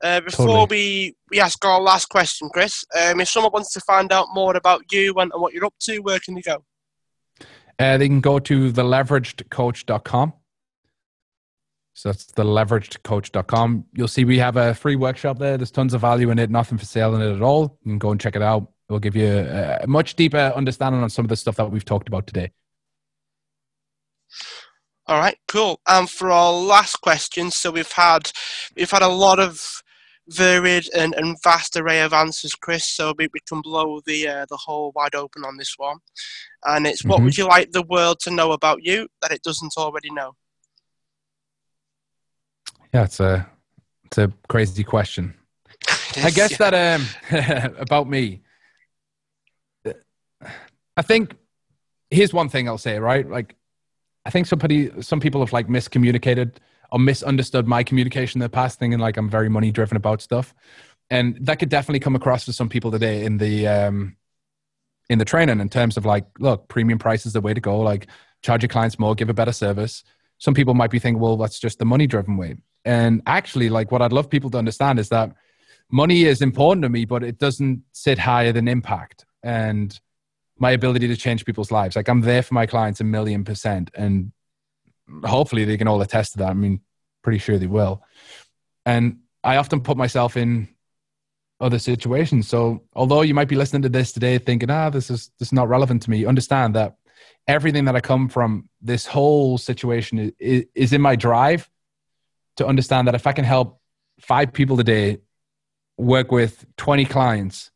Uh, before totally. we, we ask our last question, Chris, um, if someone wants to find out more about you and, and what you're up to, where can they go? Uh, they can go to the leveraged coach dot com. So that's the leveraged coach dot com. You'll see we have a free workshop there. There's tons of value in it, nothing for sale in it at all. You can go and check it out. It will give you a much deeper understanding on some of the stuff that we've talked about today. All right, cool. And for our last question, so we've had we've had a lot of varied and, and vast array of answers, Chris, so we, we can blow the uh, the hole wide open on this one. And it's, what mm-hmm. would you like the world to know about you that it doesn't already know? Yeah, it's a, it's a crazy question. Yes, I guess yeah. that um, about me. I think here's one thing I'll say, right? Like, I think somebody, some people have like miscommunicated or misunderstood my communication in the past, thinking like I'm very money driven about stuff, and that could definitely come across for some people today in the um, in the training in terms of like, look, premium price is the way to go. Like, charge your clients more, give a better service. Some people might be thinking, well, that's just the money driven way. And actually, like, what I'd love people to understand is that money is important to me, but it doesn't sit higher than impact and my ability to change people's lives. Like, I'm there for my clients a million percent, and hopefully they can all attest to that. I mean, pretty sure they will. And I often put myself in other situations. So although you might be listening to this today thinking, ah, this is, this is not relevant to me, understand that everything that I come from, this whole situation is, is in my drive to understand that if I can help five people today work with twenty clients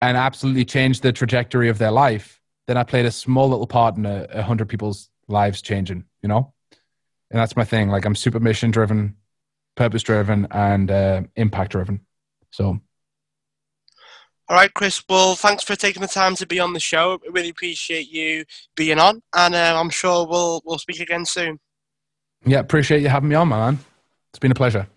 and absolutely change the trajectory of their life, then I played a small little part in a, a hundred people's lives changing, you know? And that's my thing. Like, I'm super mission driven, purpose driven, and uh, impact driven. So. All right, Chris. Well, thanks for taking the time to be on the show. I really appreciate you being on, and uh, I'm sure we'll, we'll speak again soon. Yeah. Appreciate you having me on, my man. It's been a pleasure.